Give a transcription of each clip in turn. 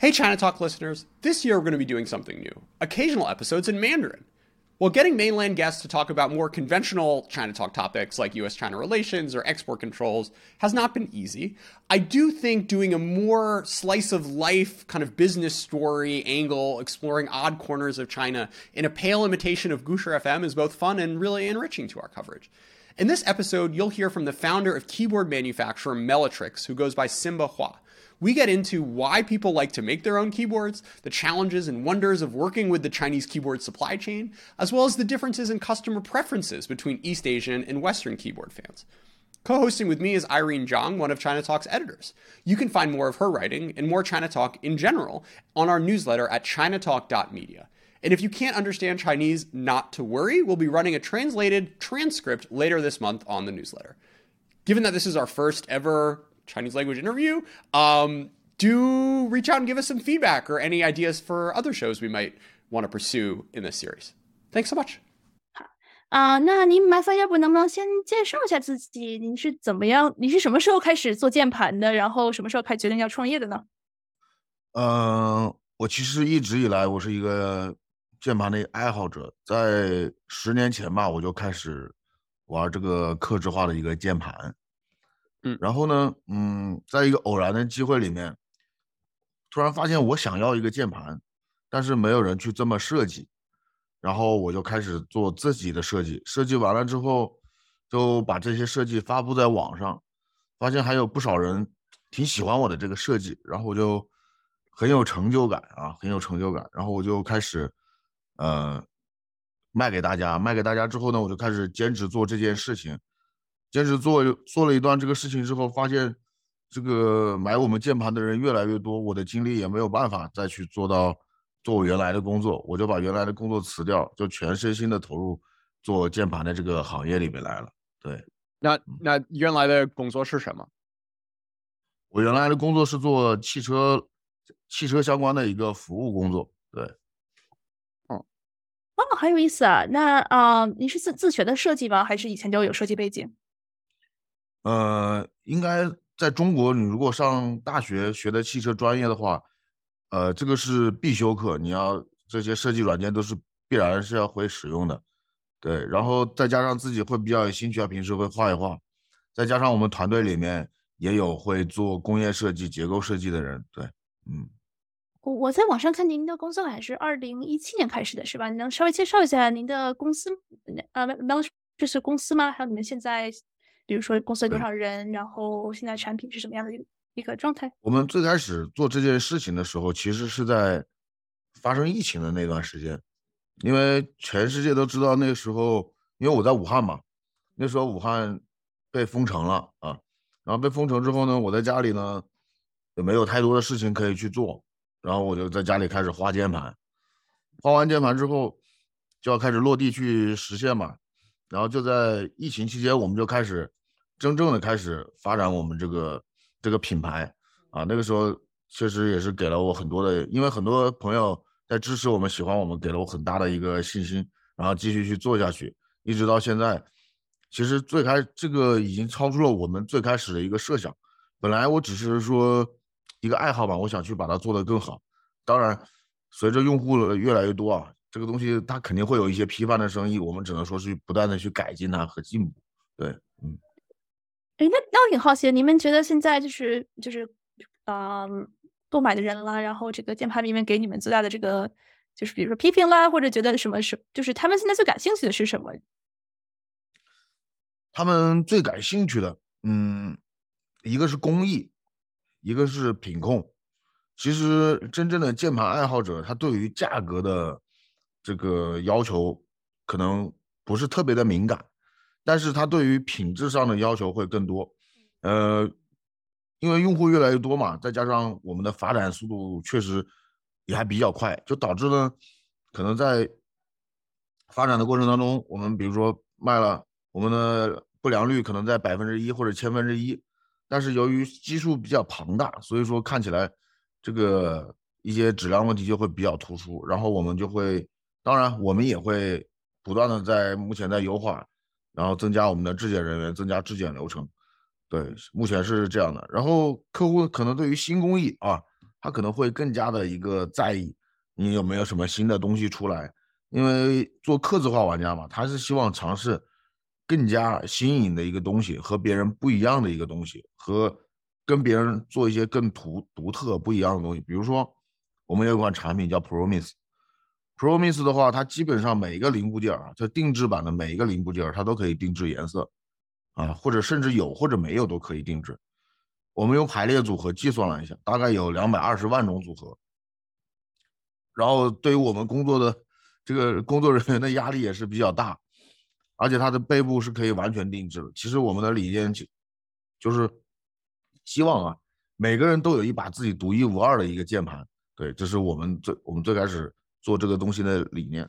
Hey, China Talk listeners, this year we're going to be doing something new, occasional episodes in Mandarin. While getting mainland guests to talk about more conventional China Talk topics like U.S.-China relations or export controls has not been easy, I do think doing a more slice-of-life kind of business story angle, exploring odd corners of China in a pale imitation of Gushar FM is both fun and really enriching to our coverage. In this episode, you'll hear from the founder of keyboard manufacturer Mellatrix, who goes by Simba Hua. We get into why people like to make their own keyboards, the challenges and wonders of working with the Chinese keyboard supply chain, as well as the differences in customer preferences between East Asian and Western keyboard fans. Co-hosting with me is Irene Zhang, one of China Talk's editors. You can find more of her writing and more China Talk in general on our newsletter at Chinatalk.media. And if you can't understand Chinese, not to worry. We'll be running a translated transcript later this month on the newsletter. Given that this is our first ever Chinese language interview, do reach out and give us some feedback or any ideas for other shows we might want to pursue in this series. Thanks so much. 那您麻烦要不能不能先介绍一下自己，您是怎么样，你是什么时候开始做键盘的，然后什么时候开始决定要创业的呢？我其实一直以来我是一个键盘的爱好者，在10年前吧，我就开始玩这个客制化的一个键盘。 然后呢，在一个偶然的机会里面，突然发现我想要一个键盘，但是没有人去这么设计，然后我就开始做自己的设计，设计完了之后就把这些设计发布在网上，发现还有不做人挺喜欢我的这个设计，然后我就很有成就感啊，很有成就感，然后我就开始卖给大家，卖给大家之后呢，我就开始兼职做这件事情。 就是做了一段这个事情之后，发现这个买我们键盘的人越来越多，我的精力也没有办法再去做到做我原来的工作，我就把原来的工作辞掉，就全身心的投入做键盘的这个行业里面来了。对，那原来的工作是什么？我原来的工作是做汽车相关的一个服务工作。对，哦，那么很有意思啊。那您是自学的设计吗？还是以前就有设计背景？ 应该在中国，如果上大学学的汽车专业的话，这个是必修课，你要这些设计软件都是必然是要会使用的。对，然后再加上自己会比较有兴趣要平时会画一画，再加上我们团队里面也有会做工业设计、结构设计的人。对，嗯，我在网上看您的公司好像是2017年开始的是吧？你能稍微介绍一下您的公司，公司吗？还有你们现在 比如说公司多少人，然后现在产品是什么样的一个状态。我们最开始做这件事情的时候，其实是在发生疫情的那段时间，因为全世界都知道那个时候，因为我在武汉嘛，那时候武汉被封城了啊，然后被封城之后呢，我在家里呢也没有太多的事情可以去做，然后我就在家里开始画键盘，画完键盘之后就要开始落地去实现嘛，然后就在疫情期间我们就开始 真正的开始发展我们这个品牌啊，那个时候确实也是给了我很多的，因为很多朋友在支持我们喜欢我们，给了我很大的一个信心，然后继续去做下去，一直到现在。其实最开始这个已经超出了我们最开始的一个设想，本来我只是说一个爱好吧，我想去把它做得更好，当然随着用户的越来越多啊，这个东西它肯定会有一些批判的声音，我们只能说是不断的去改进它和进步。对， 那你很好奇，您们觉得现在就是购买的人啦，然后这个键盘里面给你们最大的这个就是比如说批评啦，或者觉得什么是，就是他们现在最感兴趣的是什么？他们最感兴趣的一个是工艺，一个是品控。其实真正的键盘爱好者他对于价格的这个要求可能不是特别的敏感， 但是他对于品质上的要求会更多。因为用户越来越多嘛，再加上我们的发展速度确实也还比较快，就导致呢可能在发展的过程当中，我们比如说卖了我们的不良率可能在 1% 或者1000%， 但是由于基数比较庞大，所以说看起来这个一些质量问题就会比较突出，然后我们就会，当然我们也会不断的在目前在优化， 然后增加我们的质检人员，增加质检流程，对，目前是这样的。然后客户可能对于新工艺啊，他可能会更加的一个在意你有没有什么新的东西出来，因为做客制化玩家嘛，他是希望尝试更加新颖的一个东西，和别人不一样的一个东西，和跟别人做一些更独特不一样的东西。比如说我们有一款产品叫 Promise 的话，它基本上每一个零部件它定制版的每一个零部件它都可以定制颜色啊，或者甚至有或者没有都可以定制。我们用排列组合计算了一下，大概有220万种组合。然后对于我们工作的这个工作人员的压力也是比较大，而且它的背部是可以完全定制的。其实我们的理念就是希望啊，每个人都有一把自己独一无二的一个键盘。对，这是我们最开始做这个东西的理念。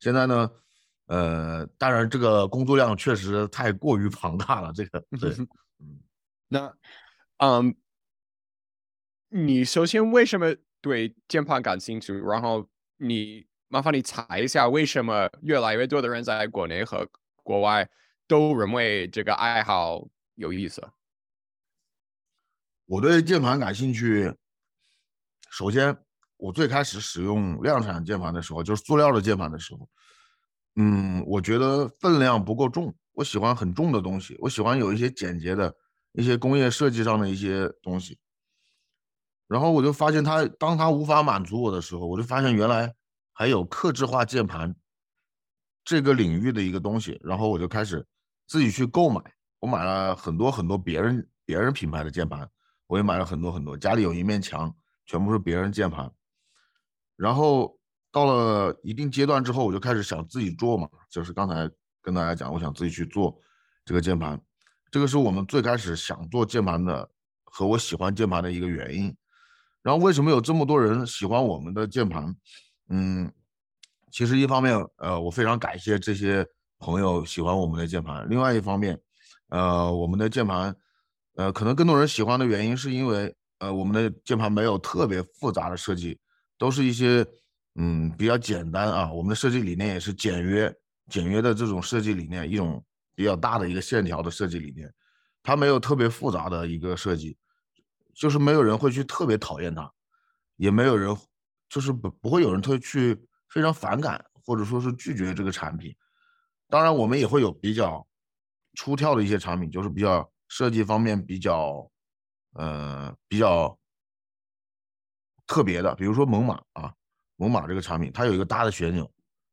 现在呢，当然这个工作量确实太过于庞大了，这个对。那你首先为什么对键盘感兴趣？然后麻烦你查一下为什么越来越多的人在国内和国外都认为这个爱好有意思。我对键盘感兴趣，首先我最开始使用量产键盘的时候，就是塑料的键盘的时候，我觉得分量不够重，我喜欢很重的东西，我喜欢有一些简洁的一些工业设计上的一些东西。然后我就发现当它无法满足我的时候，我就发现原来还有客制化键盘这个领域的一个东西。然后我就开始自己去购买，我买了很多很多别人品牌的键盘，我也买了很多很多，家里有一面墙全部是别人键盘。然后到了一定阶段之后，我就开始想自己做嘛，就是刚才跟大家讲，我想自己去做这个键盘。这个是我们最开始想做键盘的和我喜欢键盘的一个原因。然后为什么有这么多人喜欢我们的键盘？其实一方面我非常感谢这些朋友喜欢我们的键盘，另外一方面我们的键盘可能更多人喜欢的原因是因为我们的键盘没有特别复杂的设计，都是一些比较简单啊，我们的设计理念也是简约的这种设计理念，一种比较大的一个线条的设计理念，它没有特别复杂的一个设计，就是没有人会去特别讨厌它，也没有人就是不会有人会去非常反感或者说是拒绝这个产品。当然我们也会有比较出挑的一些产品，就是比较设计方面比较特别的，比如说猛犸这个产品，它有一个大的旋钮，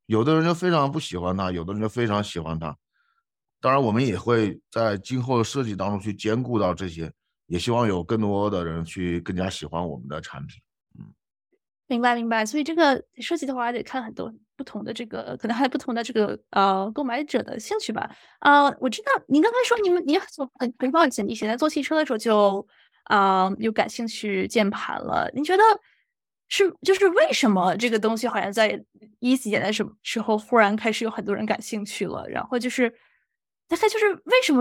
有的人就非常不喜欢它，有的人就非常喜欢它。当然我们也会在今后的设计当中去兼顾到这些，也希望有更多的人去更加喜欢我们的产品。明白，所以这个设计的话得看很多不同的这个，可能还有不同的这个购买者的兴趣吧。我知道您刚才说您很抱歉，你以前在做汽车的时候就有感兴趣键盘了。您觉得就是为什么这个东西好像在一几年的时候忽然开始有很多人感兴趣了？然后就是大概就是为什么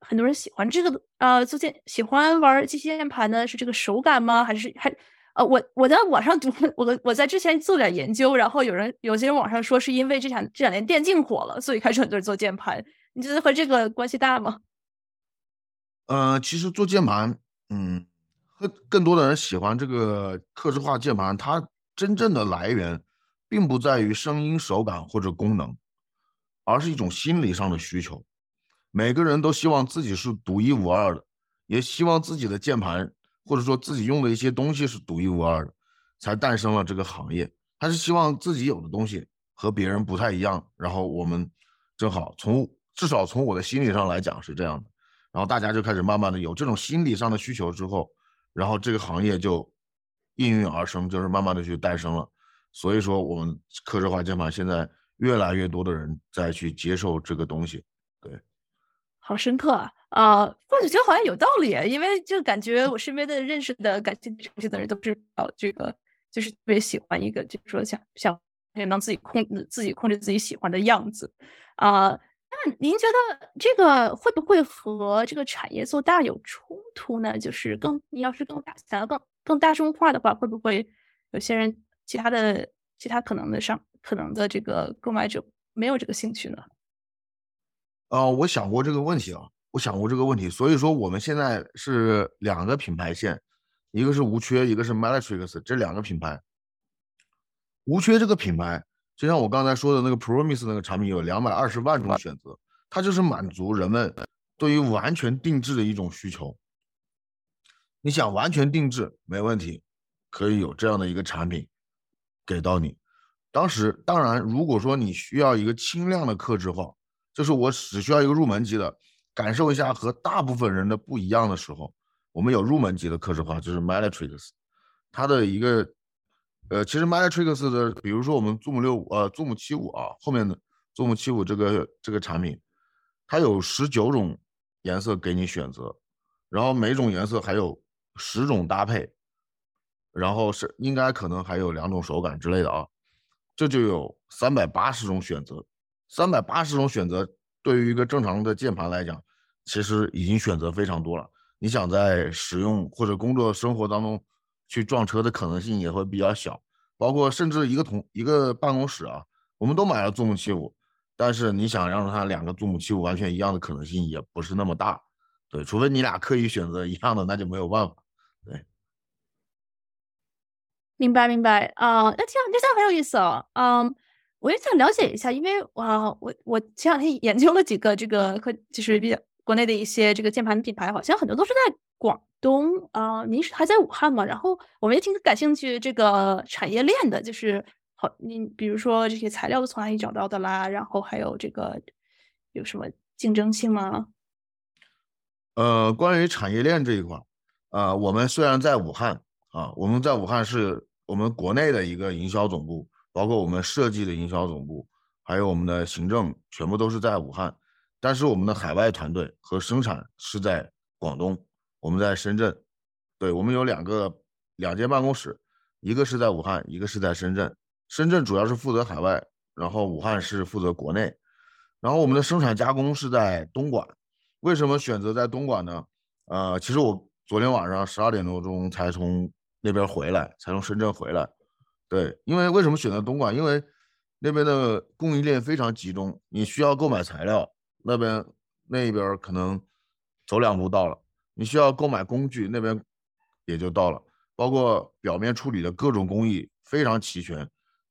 很多人喜欢这个喜欢玩机械键盘呢？是这个手感吗？还我在网上读，我在之前做点研究，然后有些人网上说是因为这两年电竞火了，所以开始很多人做键盘。你觉得和这个关系大吗？其实做键盘，更多的人喜欢这个客制化键盘，它真正的来源并不在于声音、手感或者功能，而是一种心理上的需求。每个人都希望自己是独一无二的，也希望自己的键盘或者说自己用的一些东西是独一无二的，才诞生了这个行业。他是希望自己有的东西和别人不太一样，然后我们正好至少从我的心理上来讲是这样的。然后大家就开始慢慢的有这种心理上的需求之后，然后这个行业就应运而生，就是慢慢的去诞生了。所以说我们客制化键盘现在越来越多的人再去接受这个东西。对，好深刻啊！我觉得好像有道理，因为就感觉我身边的认识的感兴趣的人都是这个，就是特别喜欢一个，就是说想能自己控制自己喜欢的样子那您觉得这个会不会和这个产业做大有冲突呢？就是你要是想要更大众化的话，会不会有些人其他可能的这个购买者没有这个兴趣呢？我想过这个问题，所以说我们现在是两个品牌线，一个是无缺，一个是 Mellatrix， 这两个品牌。无缺这个品牌就像我刚才说的那个 Promise 那个产品有220万种选择，它就是满足人们对于完全定制的一种需求。你想完全定制没问题，可以有这样的一个产品给到你。当然如果说你需要一个轻量的客制化，就是我只需要一个入门级的，感受一下和大部分人的不一样的时候，我们有入门级的客制化，就是 Mellatrix。 它的一个其实 Mellatrix 的比如说我们 Zoom 75啊，后面的 Zoom 75这个产品它有19种颜色给你选择，然后每种颜色还有10种搭配，然后是应该可能还有2种手感之类的啊，这就有380种选择。380种选择对于一个正常的键盘来讲其实已经选择非常多了，你想在使用或者工作生活当中去撞车的可能性也会比较小。包括甚至一个办公室啊，我们都买了 Zoom 75， 但是你想让它两个 Zoom 75 完全一样的可能性也不是那么大，对，除非你俩刻意选择一样的，那就没有办法。对，明白那这样很有意思哦。我也想了解一下，因为我前两天研究了几个这个就是比较国内的一些这个键盘品牌，好像很多都是在广东啊。您还在武汉吗？然后我们也挺感兴趣这个产业链的，就是好，您比如说这些材料都从哪里找到的啦，然后还有这个有什么竞争性吗？关于产业链这一块我们虽然在武汉啊，我们在武汉是我们国内的一个营销总部，包括我们设计的营销总部，还有我们的行政全部都是在武汉，但是我们的海外团队和生产是在广东，我们在深圳。对，我们有两间办公室，一个是在武汉，一个是在深圳。深圳主要是负责海外，然后武汉是负责国内。然后我们的生产加工是在东莞。为什么选择在东莞呢？其实我昨天晚上12点多钟才从那边回来，才从深圳回来。对，因为什么选择东莞？因为那边的供应链非常集中，你需要购买材料，那边可能走两步到了，你需要购买工具，那边也就到了，包括表面处理的各种工艺非常齐全。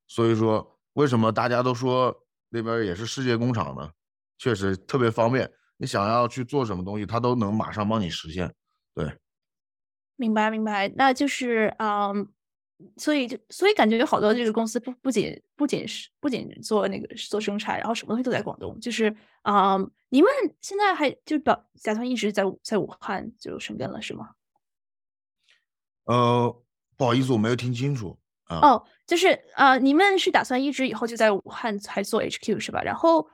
所以说为什么大家都说那边也是世界工厂呢？确实特别方便，你想要去做什么东西它都能马上帮你实现。对，明白。那就是所以感觉有好多这个公司不仅做那个做生产，然后什么东西都在广东。就是你们现在还就打算一直在武汉就生根了是吗？不好意思，我没有听清楚啊。就是你们是打算一直以后就在武汉才做 HQ 是吧？然后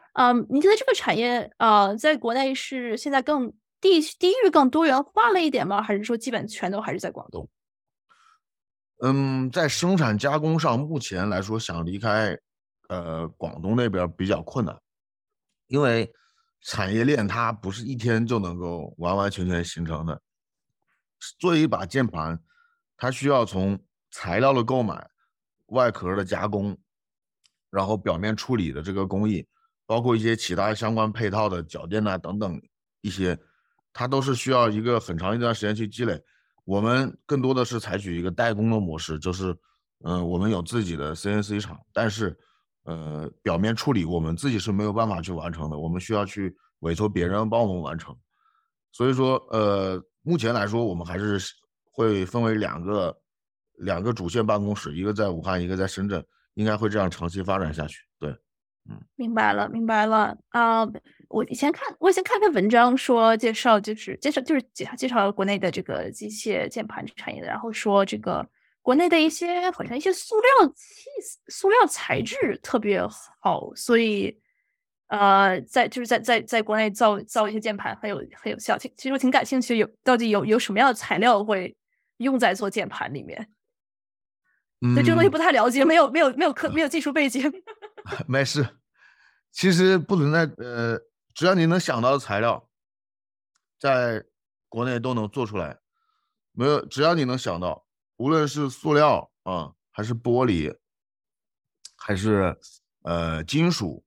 你觉得这个产业在国内是现在更地域更多元化了一点吗？还是说基本全都还是在广东？在生产加工上目前来说想离开广东那边比较困难，因为产业链它不是一天就能够完全形成的。做一把键盘它需要从材料的购买、外壳的加工，然后表面处理的这个工艺，包括一些其他相关配套的铰电等等一些，它都是需要一个很长一段时间去积累。我们更多的是采取一个代工的模式，就是我们有自己的 CNC 厂，但是表面处理我们自己是没有办法去完成的，我们需要去委托别人帮我们完成。所以说目前来说我们还是会分为两个主线办公室，一个在武汉，一个在深圳，应该会这样长期发展下去。对，明白了啊。我以前看文章说介绍国内的这个机械键盘产业的，然后说这个国内的一些好像一些塑料材质特别好，所以在国内造一些键盘很有效。其实我挺感兴趣到底有什么样的材料会用在做键盘里面。对这个东西不太了解，没有技术背景。没事，其实不存在只要你能想到的材料在国内都能做出来。没有，只要你能想到，无论是塑料还是玻璃，还是金属，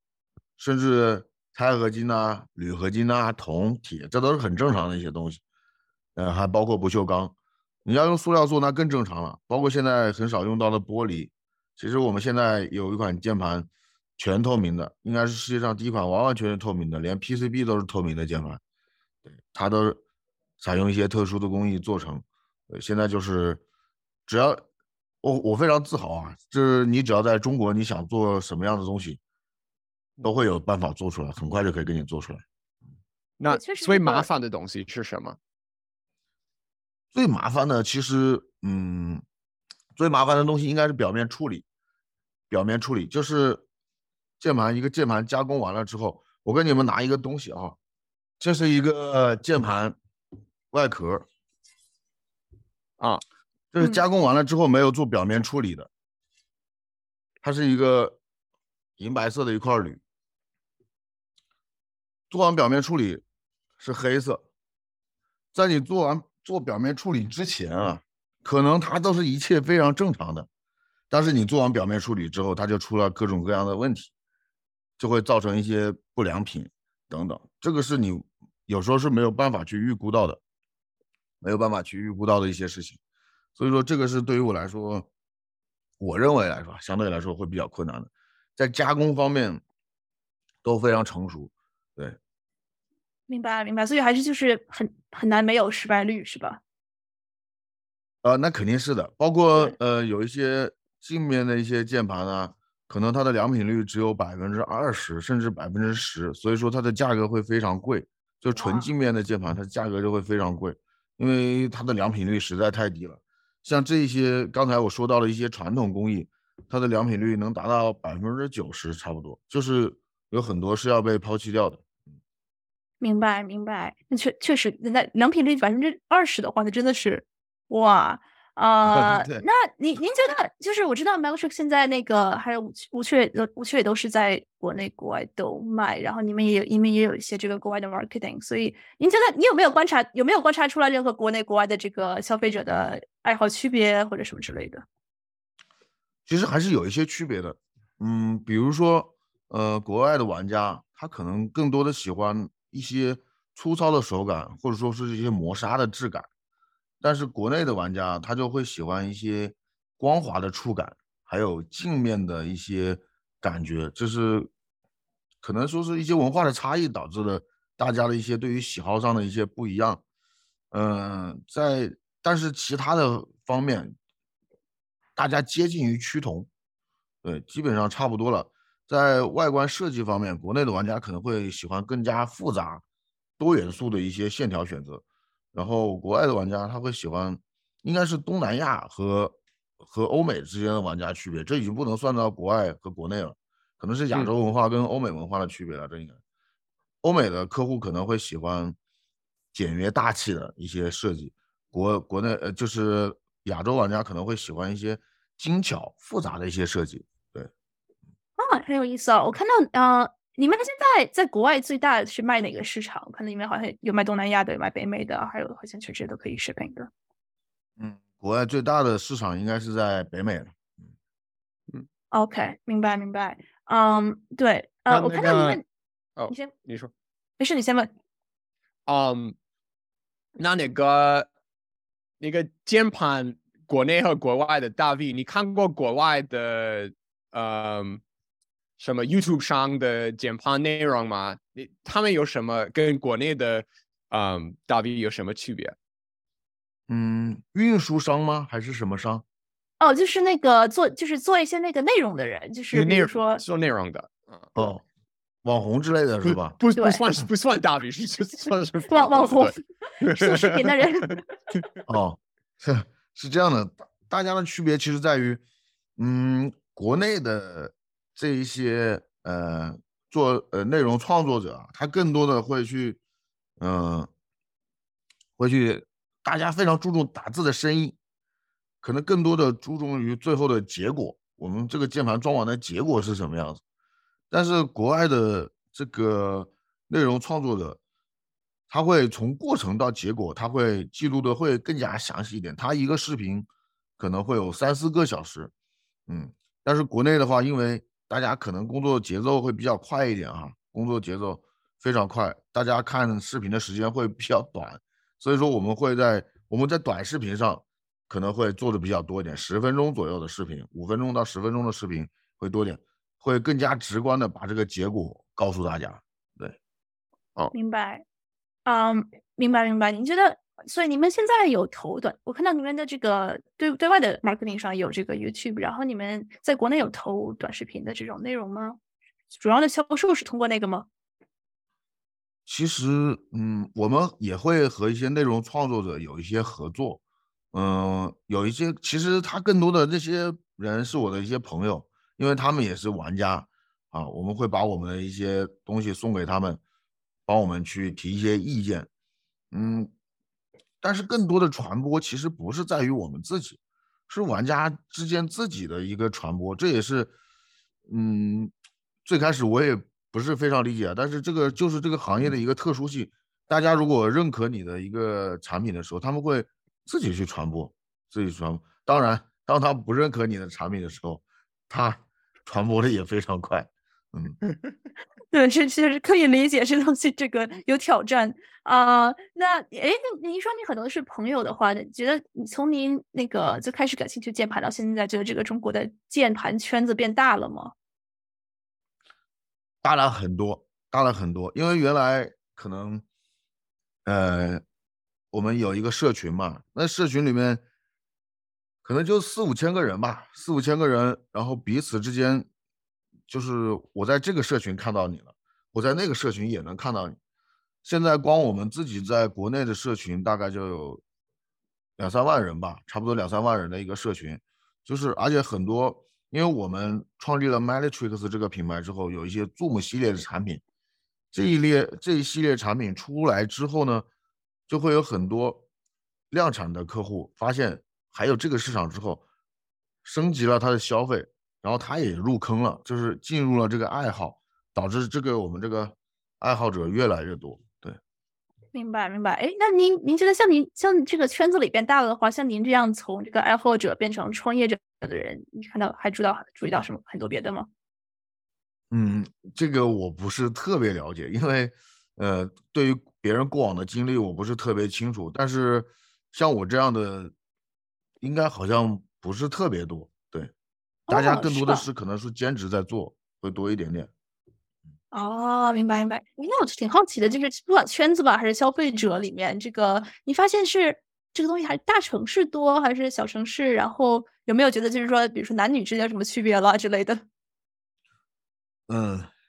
甚至钛合金啊、铝合金啊、铜、铁，这都是很正常的一些东西。还包括不锈钢。你要用塑料做那更正常了，包括现在很少用到的玻璃。其实我们现在有一款键盘全透明的，应该是世界上第一款完完全全透明的，连 PCB 都是透明的键盘，对，它都采用一些特殊的工艺做成。现在就是只要我非常自豪啊，就是你只要在中国你想做什么样的东西都会有办法做出来，很快就可以给你做出来。那最麻烦的东西是什么？最麻烦的其实最麻烦的东西应该是表面处理。表面处理就是一个键盘加工完了之后，我跟你们拿一个东西啊，这是一个键盘外壳啊，这是加工完了之后没有做表面处理的，它是一个银白色的一块铝，做完表面处理是黑色。在你做表面处理之前啊，可能它都是一切非常正常的，但是你做完表面处理之后，它就出了各种各样的问题，就会造成一些不良品等等。这个是你有时候是没有办法去预估到的，没有办法去预估到的一些事情。所以说这个是对于我来说，我认为来说相对来说会比较困难的。在加工方面都非常成熟，对。明白，所以还是就是很难没有失败率是吧？那肯定是的，包括有一些镜面的一些键盘啊，可能它的良品率只有 20% 甚至 10%， 所以说它的价格会非常贵，就纯镜面的键盘它的价格就会非常贵，因为它的良品率实在太低了。像这些刚才我说到的一些传统工艺，它的良品率能达到 90% 差不多，就是有很多是要被抛弃掉的。明白，那确实那良品率 20% 的话，那真的是哇那您觉得，就是我知道 Mellatrix 现在那个还有无雀也都是在国内国外都卖，然后你们也有一些这个国外的 marketing， 所以您觉得你有没有观察出来任何国内国外的这个消费者的爱好区别或者什么之类的？其实还是有一些区别的，比如说国外的玩家他可能更多的喜欢一些粗糙的手感，或者说是一些磨砂的质感，但是国内的玩家他就会喜欢一些光滑的触感，还有镜面的一些感觉，这是可能说是一些文化的差异导致了大家的一些对于喜好上的一些不一样。但是其他的方面大家接近于趋同，对，基本上差不多了。在外观设计方面，国内的玩家可能会喜欢更加复杂多元素的一些线条选择，然后国外的玩家他会喜欢，应该是东南亚和欧美之间的玩家区别，这已经不能算到国外和国内了，可能是亚洲文化跟欧美文化的区别了。这应该欧美的客户可能会喜欢简约大气的一些设计，国内就是亚洲玩家可能会喜欢一些精巧复杂的一些设计，对。很有意思哦。我看到你们现在在国外最大是卖哪个市场？我看你们好像有卖东南亚的，有卖北美的，还有好像全世界都可以 shipping 的。国外最大的市场应该是在北美了。OK， 明白。对，我看到你们，你说，没事，你先问。那个键盘国内和国外的大 V， 你看过国外的什么 YouTube 上的键盘内容吗？他们有什么跟国内的大 V 有什么区别？运输商吗？还是什么商？就是那个做一些那个内容的人，就是比如说做内容的，网红之类的是吧？不算大 V， 算是网红，做视频的人。是这样的，大家的区别其实在于，国内的这一些做内容创作者，他更多的会去大家非常注重打字的声音，可能更多的注重于最后的结果，我们这个键盘装完的结果是什么样子。但是国外的这个内容创作者，他会从过程到结果，他会记录的会更加详细一点，他一个视频可能会有3-4个小时。但是国内的话，因为大家可能工作节奏会比较快一点啊，工作节奏非常快，大家看视频的时间会比较短，所以说我们在短视频上可能会做的比较多一点，10分钟左右的视频，5分钟到10分钟的视频会多一点，会更加直观的把这个结果告诉大家。对，哦，明白，明白。你觉得，所以你们现在有投短，我看到你们的这个对外的 marketing 上有这个 YouTube， 然后你们在国内有投短视频的这种内容吗？主要的销售是通过那个吗？其实，我们也会和一些内容创作者有一些合作，有一些其实他更多的这些人是我的一些朋友，因为他们也是玩家啊，我们会把我们的一些东西送给他们，帮我们去提一些意见，但是更多的传播其实不是在于我们自己，是玩家之间自己的一个传播，这也是，最开始我也不是非常理解，但是这个就是这个行业的一个特殊性，大家如果认可你的一个产品的时候，他们会自己去传播。当然当他不认可你的产品的时候，他传播的也非常快。对，是可以理解，这东西这个有挑战啊。那您说你很多是朋友的话，你觉得你从您那个最开始感兴趣键盘到现在，觉得这个中国的键盘圈子变大了吗？大了很多，因为原来可能，我们有一个社群嘛，那社群里面可能就4-5千个人吧，4-5千个人，然后彼此之间就是我在这个社群看到你了，我在那个社群也能看到你。现在光我们自己在国内的社群大概就有2-3万人吧，差不多2-3万人的一个社群，就是而且很多，因为我们创立了 Mellatrix 这个品牌之后，有一些 Zoom 系列的产品，这一系列产品出来之后呢，就会有很多量产的客户发现还有这个市场之后，升级了他的消费，然后他也入坑了，就是进入了这个爱好，导致我们这个爱好者越来越多。对，明白。哎，那您觉得像这个圈子里边大了的话，像您这样从这个爱好者变成创业者的人，你看到还注意到什么很多别的吗？这个我不是特别了解，因为对于别人过往的经历我不是特别清楚，但是像我这样的应该好像不是特别多。大家更多的是可能是兼职在做，会多一点点。哦，明白。那我挺好奇的，就是不管圈子吧，还是消费者里面，这个你发现是这个东西还是大城市多，还是小城市？然后有没有觉得就是说，比如说男女之间有什么区别啦之类的？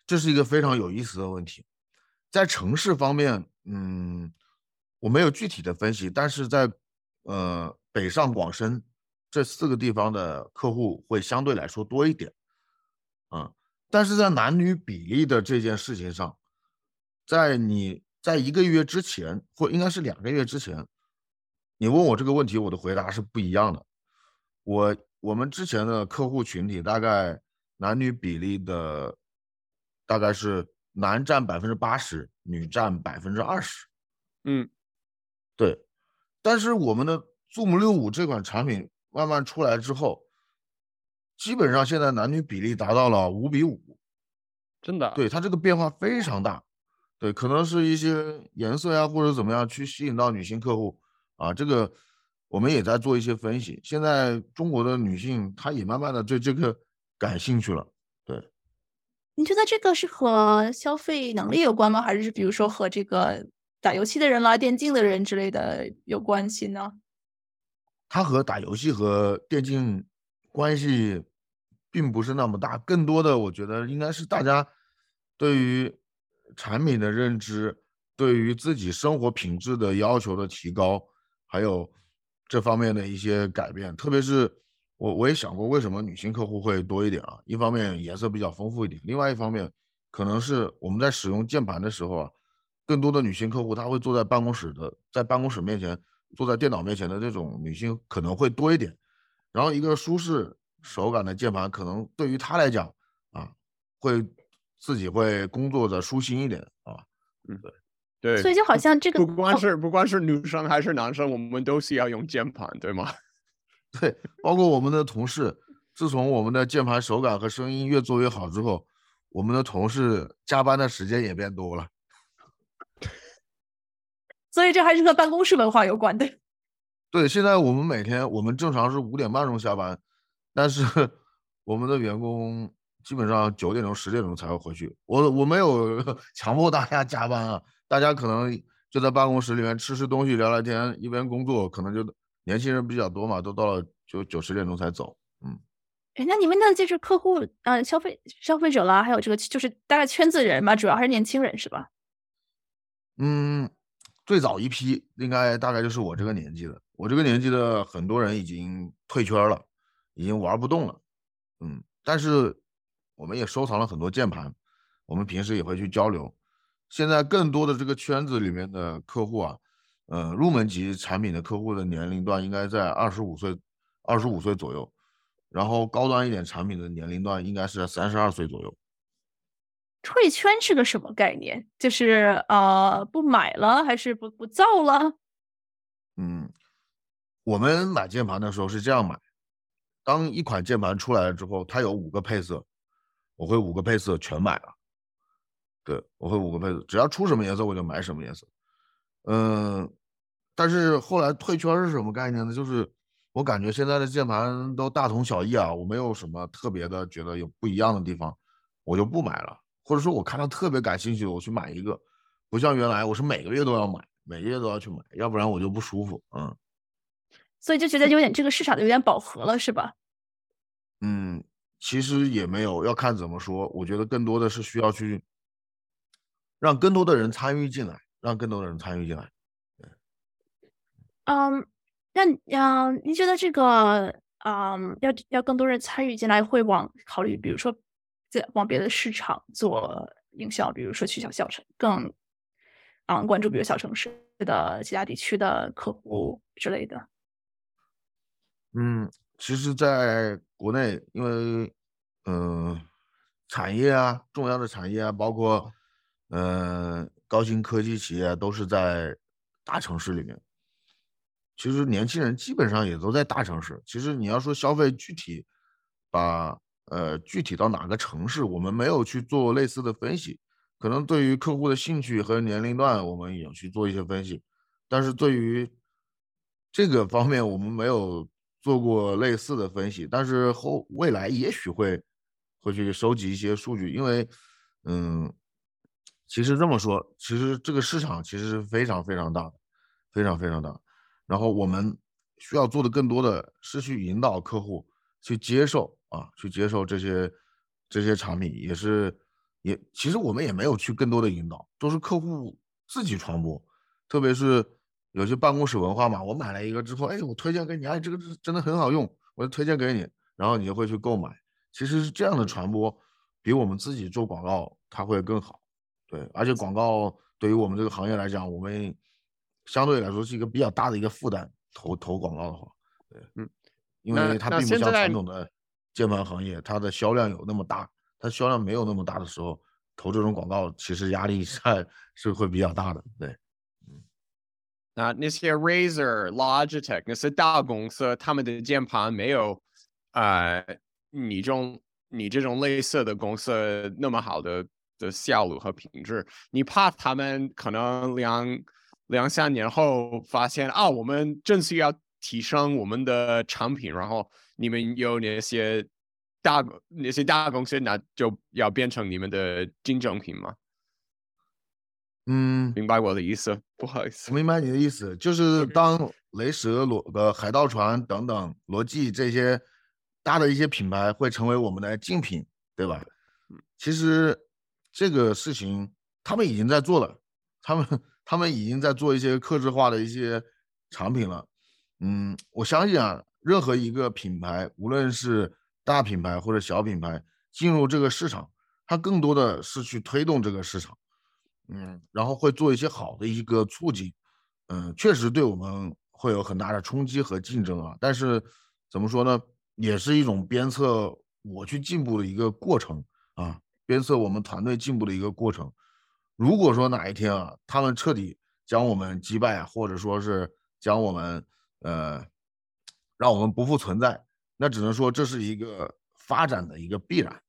这是一个非常有意思的问题。在城市方面，我没有具体的分析，但是在北上广深这4个地方的客户会相对来说多一点，但是在男女比例的这件事情上，在1个月之前，或应该是2个月之前，你问我这个问题，我的回答是不一样的。我们之前的客户群体大概男女比例的大概是男占80%，女占20%。对。但是我们的 Zoom 65这款产品慢慢出来之后，基本上现在男女比例达到了5:5，真的。对，它这个变化非常大，对，可能是一些颜色呀或者怎么样去吸引到女性客户啊，这个我们也在做一些分析。现在中国的女性她也慢慢的对这个感兴趣了，对。你觉得这个是和消费能力有关吗？还是比如说和这个打游戏的人啦、电竞的人之类的有关系呢？它和打游戏和电竞关系并不是那么大，更多的我觉得应该是大家对于产品的认知，对于自己生活品质的要求的提高，还有这方面的一些改变。特别是我也想过为什么女性客户会多一点啊，一方面颜色比较丰富一点，另外一方面可能是我们在使用键盘的时候啊，更多的女性客户她会坐在办公室面前，坐在电脑面前的这种女性可能会多一点，然后一个舒适手感的键盘可能对于她来讲啊，会自己会工作的舒心一点啊。对。所以就好像这个不光是女生还是男生，我们都是要用键盘，对吗？对，包括我们的同事，自从我们的键盘手感和声音越做越好之后，我们的同事加班的时间也变多了。所以这还是和办公室文化有关的。对，现在我们每天我们正常是5点半钟下班，但是我们的员工基本上9点钟10点钟才会回去。我没有强迫大家加班啊，大家可能就在办公室里面吃东西聊聊天，一边工作，可能就年轻人比较多嘛，都到了就9、10点钟才走。嗯，那你们那就是客户消费者啦，还有这个就是大概圈子人嘛，主要还是年轻人是吧？嗯，最早一批应该大概就是我这个年纪的，我这个年纪的很多人已经退圈了，已经玩不动了。嗯，但是我们也收藏了很多键盘，我们平时也会去交流。现在更多的这个圈子里面的客户啊，入门级产品的客户的年龄段应该在25岁左右，然后高端一点产品的年龄段应该是在32岁左右。退圈是个什么概念？就是不买了还是不造了？嗯，我们买键盘的时候是这样买，当一款键盘出来了之后，它有5个配色，我会5个配色全买了。对，我会5个配色，只要出什么颜色我就买什么颜色。但是后来退圈是什么概念呢？就是我感觉现在的键盘都大同小异啊，我没有什么特别的觉得有不一样的地方，我就不买了。或者说我看到特别感兴趣的我去买一个，不像原来我是每个月都要买，每个月都要去买，要不然我就不舒服。嗯，所以就觉得有点这个市场有点饱和了是吧？嗯，其实也没有，要看怎么说，我觉得更多的是需要去让更多的人参与进来，对。那你觉得这个要更多人参与进来，会考虑比如说往别的市场做营销，比如说去小城更关注比如小城市的其他地区的客户之类的。嗯，其实在国内因为产业啊，重要的产业啊，包括高新科技企业都是在大城市里面。其实年轻人基本上也都在大城市。其实你要说消费具体具体到哪个城市，我们没有去做类似的分析，可能对于客户的兴趣和年龄段我们有去做一些分析，但是对于这个方面我们没有做过类似的分析，但是未来也许会去收集一些数据，因为其实这么说，其实这个市场其实是非常非常大的，非常非常大，然后我们需要做的更多的是去引导客户去接受这些产品，也其实我们也没有去更多的引导，都是客户自己传播，特别是有些办公室文化嘛，我买了一个之后，哎，我推荐给你，哎，这个真的很好用，我就推荐给你，然后你就会去购买。其实是这样的传播，比我们自己做广告它会更好。对，而且广告对于我们这个行业来讲，我们相对来说是一个比较大的一个负担，投广告的话，对，因为它并不像传统的键盘行业，它的销量有那么大，它销量没有那么大的时候，投这种广告其实压力是会比较大的，对。那些 Razer、Logitech 那些大公司，他们的键盘没有你这种类似的公司那么好的效率和品质，你怕他们可能2-3年后发现啊，我们正需要提升我们的产品，然后你们有那些大公司，那就要变成你们的竞争品吗？嗯，明白我的意思，不好意思。我明白你的意思，就是当雷蛇、海盗船等等、罗技这些大的一些品牌会成为我们的竞品，对吧？其实这个事情他们已经在做了，他们已经在做一些客制化的一些产品了。嗯，我相信啊，任何一个品牌，无论是大品牌或者小品牌，进入这个市场，它更多的是去推动这个市场。嗯，然后会做一些好的一个促进。确实对我们会有很大的冲击和竞争啊，但是怎么说呢，也是一种鞭策我去进步的一个过程啊。鞭策我们团队进步的一个过程。如果说哪一天啊，他们彻底将我们击败，或者说是将我们让我们不复存在，那只能说这是一个发展的一个必然。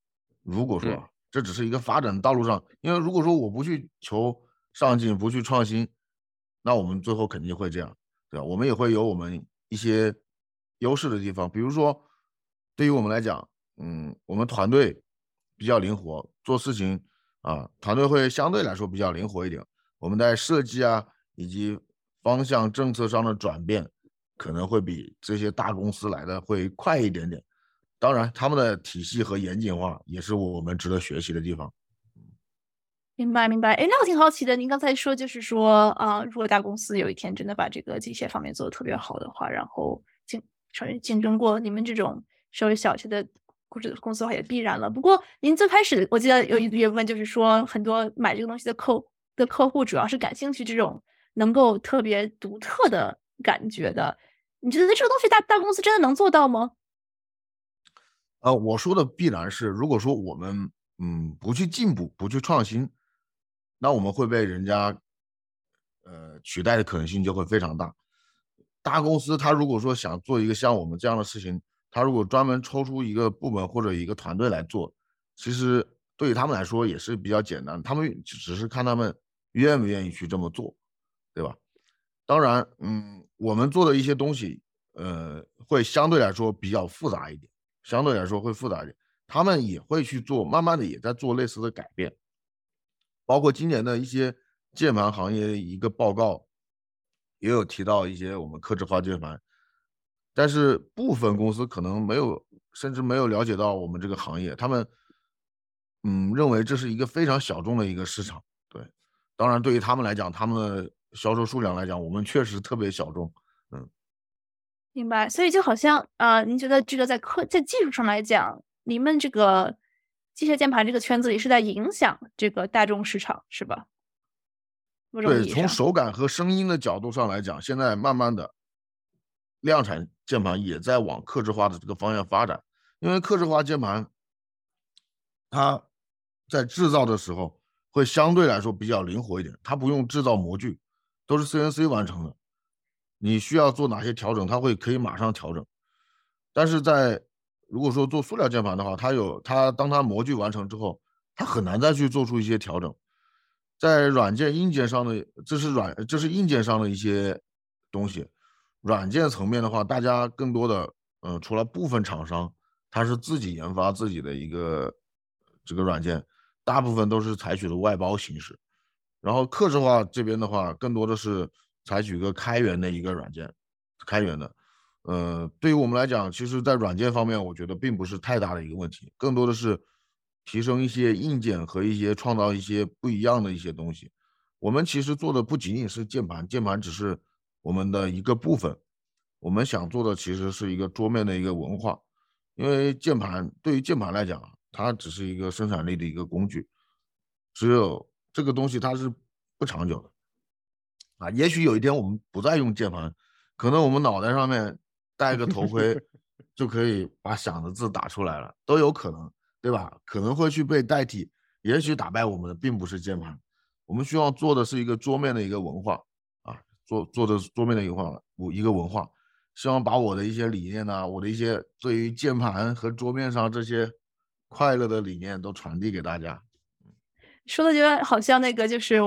如果说这只是一个发展的道路上，因为如果说我不去求上进，不去创新，那我们最后肯定会这样。对吧？我们也会有我们一些优势的地方，比如说对于我们来讲，我们团队比较灵活，做事情啊，团队会相对来说比较灵活一点。我们在设计啊以及方向政策上的转变，可能会比这些大公司来的会快一点点。当然，他们的体系和严谨化也是我们值得学习的地方。明白明白。那我挺好奇的，您刚才说就是说如果大公司有一天真的把这个机械方面做得特别好的话，然后竞争过你们这种稍微小些的公司的话也必然了。不过您最开始我记得有一个原文就是说，很多买这个东西的客户主要是感兴趣这种能够特别独特的感觉的。你觉得这个东西 大公司真的能做到吗？我说的必然是，如果说我们不去进步不去创新，那我们会被人家取代的可能性就会非常大。大公司他如果说想做一个像我们这样的事情，他如果专门抽出一个部门或者一个团队来做，其实对于他们来说也是比较简单，他们只是看他们愿不愿意去这么做，对吧？当然我们做的一些东西会相对来说比较复杂一点，相对来说会复杂一点，他们也会去做，慢慢的也在做类似的改变。包括今年的一些键盘行业的一个报告也有提到一些我们客制化键盘，但是部分公司可能没有，甚至没有了解到我们这个行业，他们认为这是一个非常小众的一个市场。对，当然对于他们来讲，他们的销售数量来讲，我们确实特别小众。明白。所以就好像您觉得这个在技术上来讲，你们这个机械键盘这个圈子里是在影响这个大众市场，是吧？对，从手感和声音的角度上来讲，现在慢慢的量产键盘也在往客制化的这个方向发展。因为客制化键盘它在制造的时候会相对来说比较灵活一点，它不用制造模具，都是 CNC 完成的，你需要做哪些调整它会可以马上调整。但是在如果说做塑料键盘的话，当它模具完成之后，它很难再去做出一些调整。在软件硬件上的，这是硬件上的一些东西。软件层面的话，大家更多的除了部分厂商它是自己研发自己的一个这个软件，大部分都是采取了外包形式。然后客制化这边的话，更多的是采取一个开源的一个软件，开源的。对于我们来讲，其实在软件方面我觉得并不是太大的一个问题，更多的是提升一些硬件和一些创造一些不一样的一些东西。我们其实做的不仅仅是键盘，键盘只是我们的一个部分，我们想做的其实是一个桌面的一个文化。因为对于键盘来讲，它只是一个生产力的一个工具，只有这个东西它是不长久的也许有一天我们不再用键盘，可能我们脑袋上面戴个头盔就可以把想的字打出来了，都有可能，对吧？可能会去被代替，也许打败我们的并不是键盘。我们希望做的是一个桌面的一个文化做的桌面的一个文化，希望把我的一些理念我的一些对于键盘和桌面上这些快乐的理念都传递给大家。说的就好像那个就是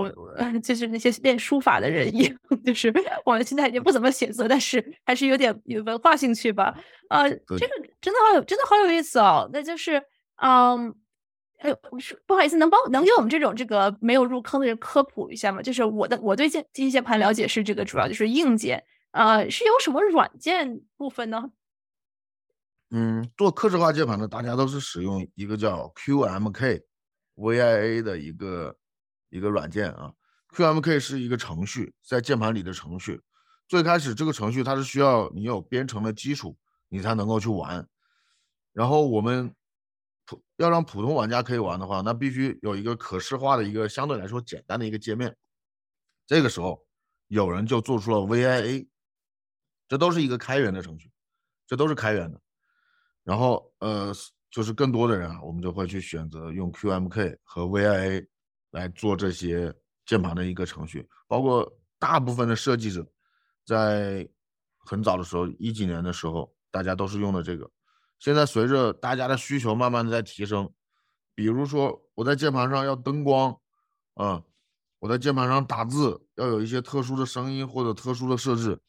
那些练书法的人一样，就是我们现在已经不怎么写字，但是还是有文化兴趣吧。这个真的好有意思哦。那就是不好意思，能给我们这种这个没有入坑的人科普一下吗？就是我对机械盘了解是这个主要就是硬件，是有什么软件部分呢？做客制化键盘的大家都是使用一个叫 QMK。VIA 的一个软件QMK 是一个程序，在键盘里的程序。最开始这个程序它是需要你有编程的基础你才能够去玩，然后我们要让普通玩家可以玩的话，那必须有一个可视化的一个相对来说简单的一个界面。这个时候有人就做出了 VIA， 这都是一个开源的程序，这都是开源的。然后就是更多的人我们就会去选择用 QMK 和 VIA 来做这些键盘的一个程序。包括大部分的设计者在很早的时候，2010年的时候大家都是用的这个。现在随着大家的需求慢慢的在提升，比如说我在键盘上要灯光我在键盘上打字要有一些特殊的声音或者特殊的设置，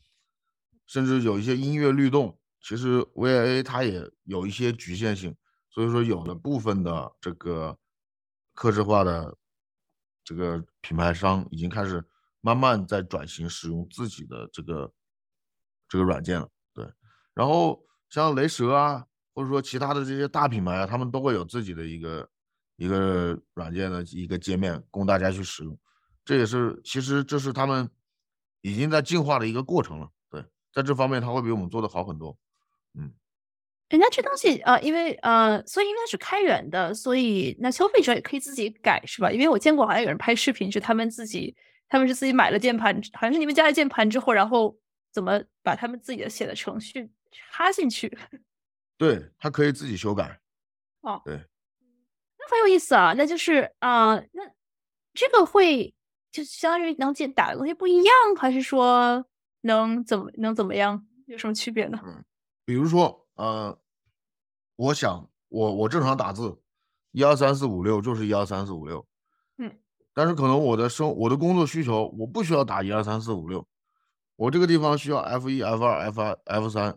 甚至有一些音乐律动，其实 VIA 它也有一些局限性，所以说有的部分的这个客制化的这个品牌商已经开始慢慢在转型使用自己的这个软件了，对。然后像雷蛇啊，或者说其他的这些大品牌啊，他们都会有自己的一个软件的一个界面供大家去使用，这也是其实这是他们已经在进化的一个过程了，对，在这方面它会比我们做的好很多，嗯。人家这东西因为所以因为它是开源的，所以那消费者也可以自己改，是吧？因为我见过好像有人拍视频是他们是自己买了键盘，好像是你们家的键盘之后，然后怎么把他们自己的写的程序插进去？对，他可以自己修改。哦，对，那很有意思啊。那就是那这个会就相当于能解打的东西不一样，还是说能怎么样？有什么区别呢？嗯，比如说我想我正常打字12345 6就是12345 6。嗯。但是可能我的工作需求，我不需要打12345 6，我这个地方需要 F1 F2 F3，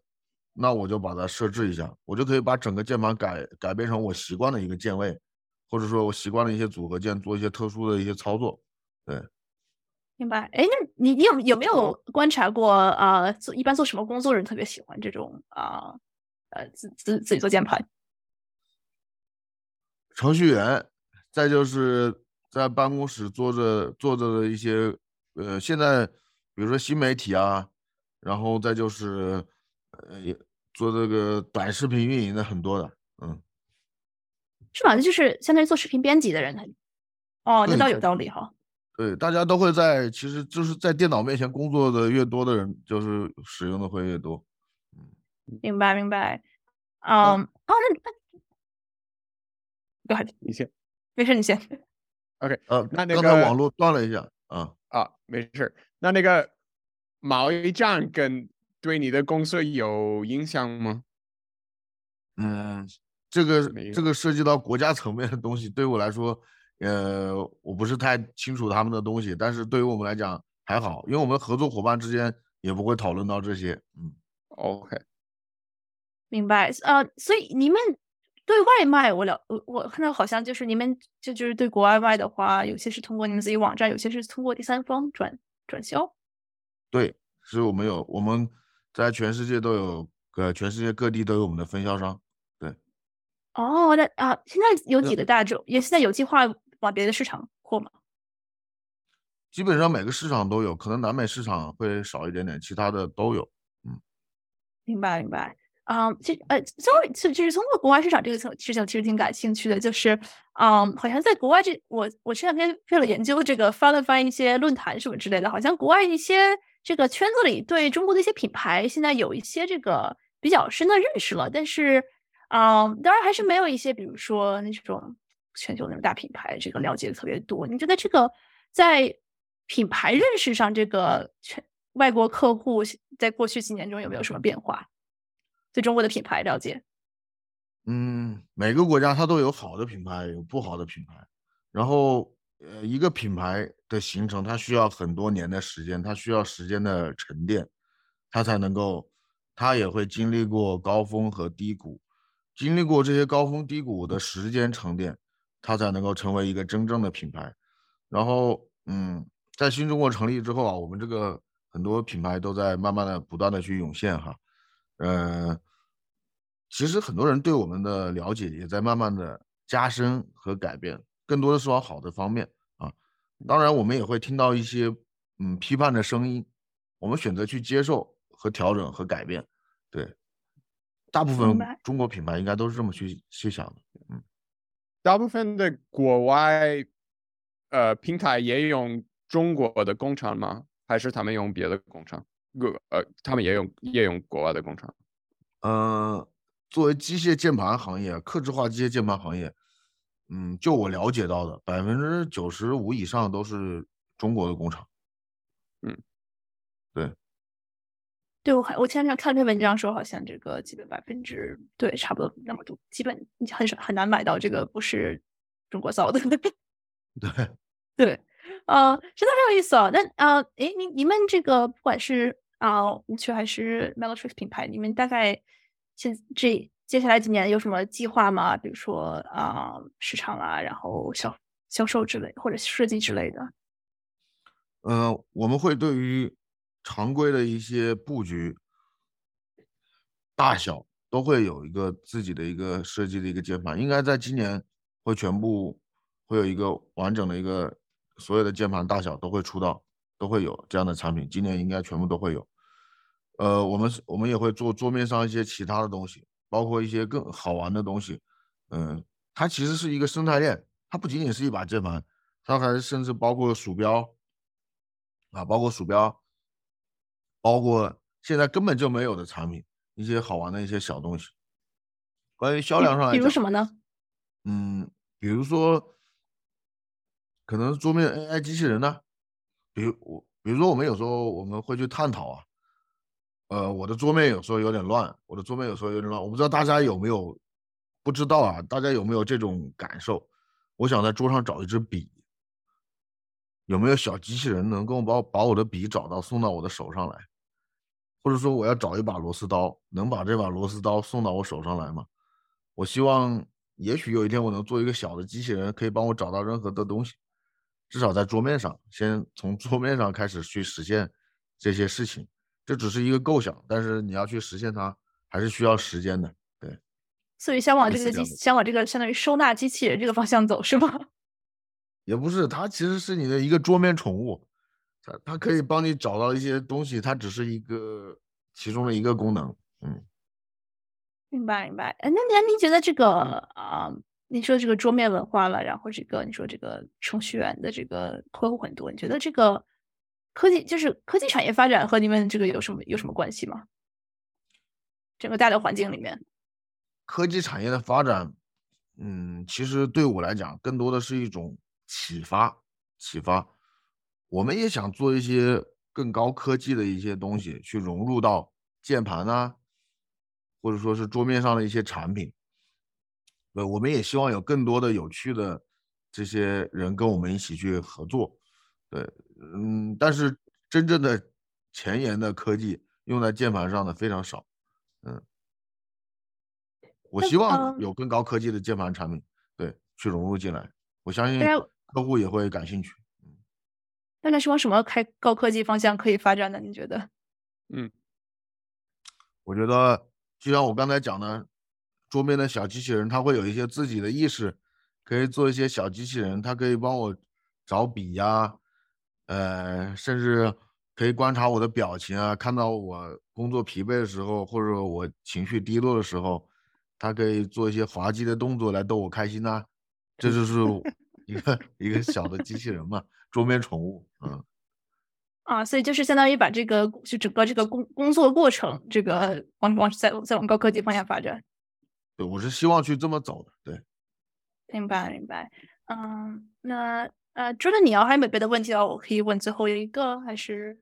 那我就把它设置一下，我就可以把整个键盘改变成我习惯的一个键位，或者说我习惯的一些组合键，做一些特殊的一些操作。对，明白。哎，那你有没有观察过一般做什么工作人特别喜欢这种自己做键盘？程序员，再就是在办公室做着的一些现在比如说新媒体啊，然后再就是也做这个短视频运营的很多的，嗯，是吧？就是相当于做视频编辑的人很哦，那倒有道理哈。对，大家都会在其实就是在电脑面前工作的越多的人，就是使用的会越多。明白。那你先，没事你先。OK， 刚才网络断了一下啊，没事。那个贸易战跟对你的公司有影响吗？嗯，这个涉及到国家层面的东西，对我来说，我不是太清楚他们的东西，但是对于我们来讲还好，因为我们合作伙伴之间也不会讨论到这些。嗯 ，OK， 明白。所以你们。对外卖我看到好像就是你们就是对国外卖的话，有些是通过你们自己网站，有些是通过第三方转销。对，所以我们在全世界都有全世界各地都有我们的分销商。对。哦，那现在有几个大洲？也现在有计划往别的市场扩吗？基本上每个市场都有，可能南美市场会少一点点，其他的都有。嗯，明白。就是通过国外市场这个事情其实挺感兴趣的，就是好像在国外我前两天为了研究这个翻一些论坛什么之类的，好像国外一些这个圈子里对中国的一些品牌现在有一些这个比较深的认识了，但是当然还是没有一些比如说那种全球那种大品牌这个了解的特别多。你觉得这个在品牌认识上，这个外国客户在过去几年中有没有什么变化？对中国的品牌了解？嗯，每个国家它都有好的品牌，有不好的品牌。然后一个品牌的形成，它需要很多年的时间，它需要时间的沉淀，它也会经历过高峰和低谷，经历过这些高峰低谷的时间沉淀，它才能够成为一个真正的品牌。然后在新中国成立之后啊，我们这个很多品牌都在慢慢的不断的去涌现哈。其实很多人对我们的了解也在慢慢的加深和改变，更多的是往好的方面啊。当然我们也会听到一些批判的声音，我们选择去接受和调整和改变。对，大部分中国品牌应该都是这么去想的。大部分的国外平台也用中国的工厂吗？还是他们用别的工厂？他们也用国外的工厂。作为机械键盘行业，客制化机械键盘行业，就我了解到的95%以上都是中国的工厂。对，我前两天看了篇文章说，好像这个基本%，对，差不多那么多，基本很难买到这个不是中国造的。对，真的很有意思哦。那你们这个不管是舞曲还是 Mellatrix 品牌，你们大概接下来几年有什么计划吗？比如说市场啊，然后销售之类或者设计之类的。我们会对于常规的一些布局大小都会有一个自己的一个设计的一个键盘，应该在今年会全部会有一个完整的一个所有的键盘大小都会出到，都会有这样的产品，今年应该全部都会有。我们也会做桌面上一些其他的东西，包括一些更好玩的东西。它其实是一个生态链，它不仅仅是一把键盘，它还甚至包括鼠标啊，包括鼠标，包括现在根本就没有的产品，一些好玩的一些小东西。关于销量上来讲，比如什么呢？比如说可能桌面 AI 机器人呢，比如说我们有时候我们会去探讨啊，我的桌面有时候有点乱，我不知道大家有没有，不知道啊，大家有没有这种感受？我想在桌上找一支笔，有没有小机器人能够把我的笔找到，送到我的手上来？或者说我要找一把螺丝刀，能把这把螺丝刀送到我手上来吗？我希望，也许有一天我能做一个小的机器人，可以帮我找到任何的东西，至少在桌面上，先从桌面上开始去实现这些事情。这只是一个构想，但是你要去实现它，还是需要时间的。对，所以想往这个相当于收纳机器人这个方向走，是吗？也不是，它其实是你的一个桌面宠物。它可以帮你找到一些东西，它只是一个其中的一个功能。明白。那您觉得这个你说这个桌面文化了，然后这个你说这个程序员的这个客户很多，你觉得这个科技产业发展和你们这个有什么关系吗？整个大的环境里面，科技产业的发展，其实对我来讲，更多的是一种启发。我们也想做一些更高科技的一些东西，去融入到键盘啊，或者说是桌面上的一些产品。我们也希望有更多的有趣的这些人跟我们一起去合作。对，但是真正的前沿的科技用在键盘上的非常少。我希望有更高科技的键盘产品，对，去融入进来。我相信客户也会感兴趣。大概是往什么高科技方向可以发展的？你觉得？我觉得就像我刚才讲的，桌面的小机器人，它会有一些自己的意识，可以做一些小机器人，它可以帮我找笔呀，甚至可以观察我的表情啊，看到我工作疲惫的时候，或者我情绪低落的时候，它可以做一些滑稽的动作来逗我开心啊，这就是一个小的机器人嘛，桌面宠物。所以就是相当于把这个就整个这个工作过程，这个再往高科技方向发展。对，我是希望去这么走的。对，明白。那Jordan， 你要还没别的问题的话，我可以问最后一个，还是？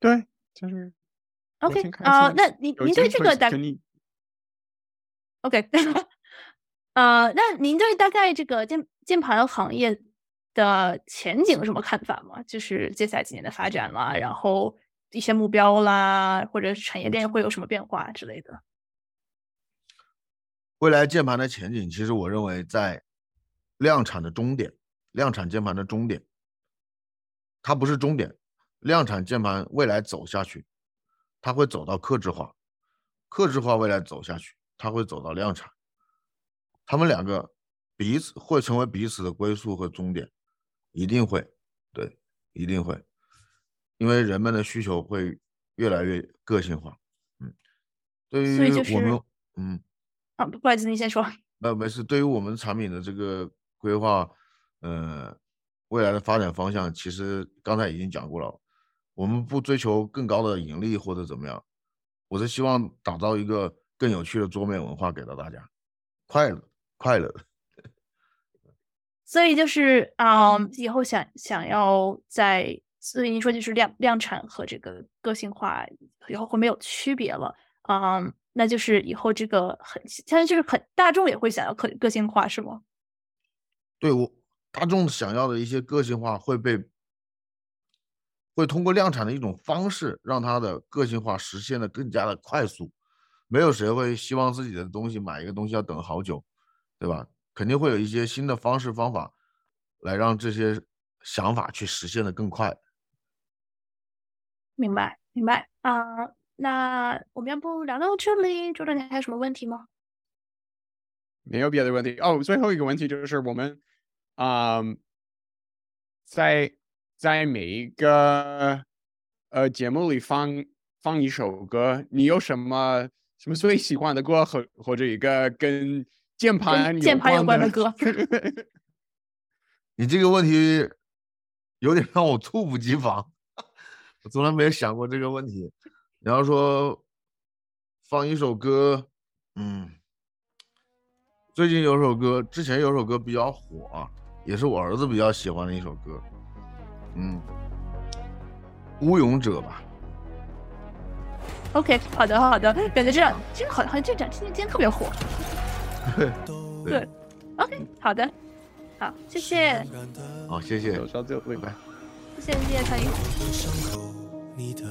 对，就是。OK， 那您对这个OK 那您对大概这个键盘行业的前景有什么看法吗？就是接下来几年的发展啦，然后一些目标啦，或者产业链会有什么变化之类的。未来键盘的前景，其实我认为在量产键盘的终点，它不是终点。量产键盘未来走下去，它会走到客制化，客制化未来走下去，它会走到量产。他们两个彼此会成为彼此的归宿和终点，一定会，对，一定会，因为人们的需求会越来越个性化。对于我们，不好意思，您先说。没事。对于我们产品的这个规划，未来的发展方向，其实刚才已经讲过了。我们不追求更高的盈利或者怎么样，我是希望打造一个更有趣的桌面文化给到大家，快乐。所以就是以后想要在，所以你说就是量产和这个个性化以后会没有区别了。那就是以后这个很大众也会想要个性化，是吗？对，大众想要的一些个性化会被会通过量产的一种方式让它的个性化实现的更加的快速。没有谁会希望自己的东西买一个东西要等好久，对吧？肯定会有一些新的方式方法来让这些想法去实现的更快。明白明白那我们要不聊到这里，周长你还有什么问题吗？没有别的问题哦。最后一个问题就是我们在每一个节目里放一首歌，你有什么最喜欢的歌或者一个跟键盘有关的歌？你这个问题有点让我猝不及防，我从来没有想过这个问题。然后说放一首歌，最近有首歌，之前有首歌比较火，也是我儿子比较喜欢的一首歌，孤勇者吧。OK， 好的，感觉这好像这展今天特别火。对 ，OK， 好的，好，谢谢。好，谢谢，稍后拜拜。谢谢参与。伤口你的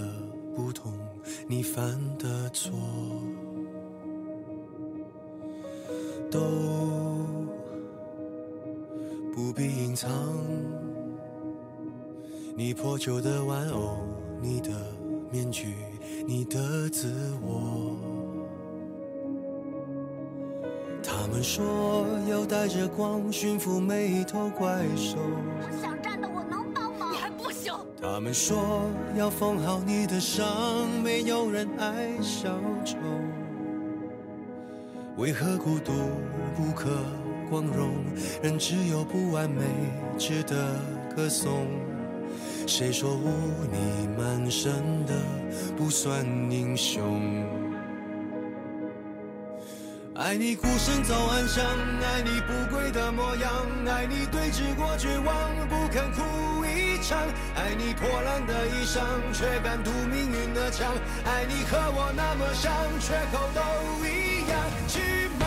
不同，你犯的错都不必隐藏，你破旧的玩偶，你的面具，你的自我。他们说要带着光驯服每一头怪兽，我想站的我能帮忙，你还不行。他们说要缝好你的伤，没有人爱小丑。为何孤独不可光荣，人只有不完美值得歌颂。谁说污泥满身的不算英雄？爱你孤身走暗巷，爱你不跪的模样，爱你对峙过绝望不肯哭一场，爱你破烂的衣裳却敢堵命运的枪，爱你和我那么像缺口都一样。骑马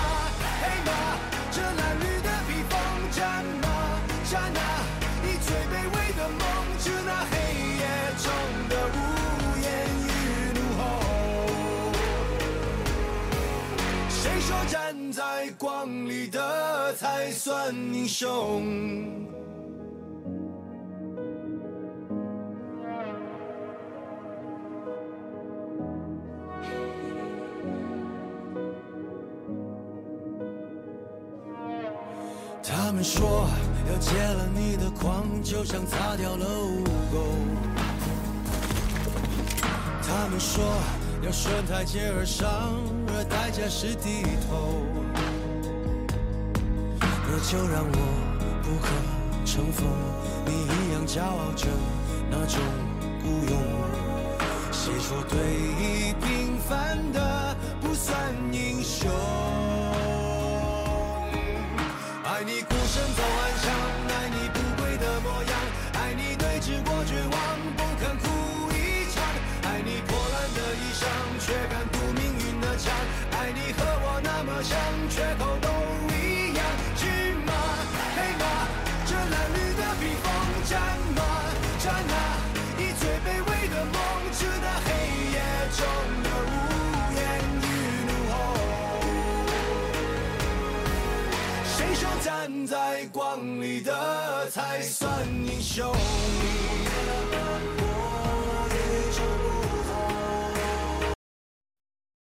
黑马，这褴褛的披风，战马刹那，你最卑微的梦，是那黑夜中的无言与怒吼。谁说站在光里的才算英雄？他们说要戒了你的狂，就像擦掉了污垢。他们说要顺台阶而上，而代价是低头。那就让我不可乘风，你一样骄傲着那种孤勇。谁说对弈平凡的不算英雄？爱你孤身走暗巷，爱你不跪的模样，爱你对峙过绝望不肯哭一场，爱你破烂的衣裳却敢堵命运的枪，爱你和我那么像缺口都一样。骏马黑马，这褴褛的披风，战马刹那，你最卑微的梦，是那黑夜中的无言与怒吼。谁说站在光里的才算英雄？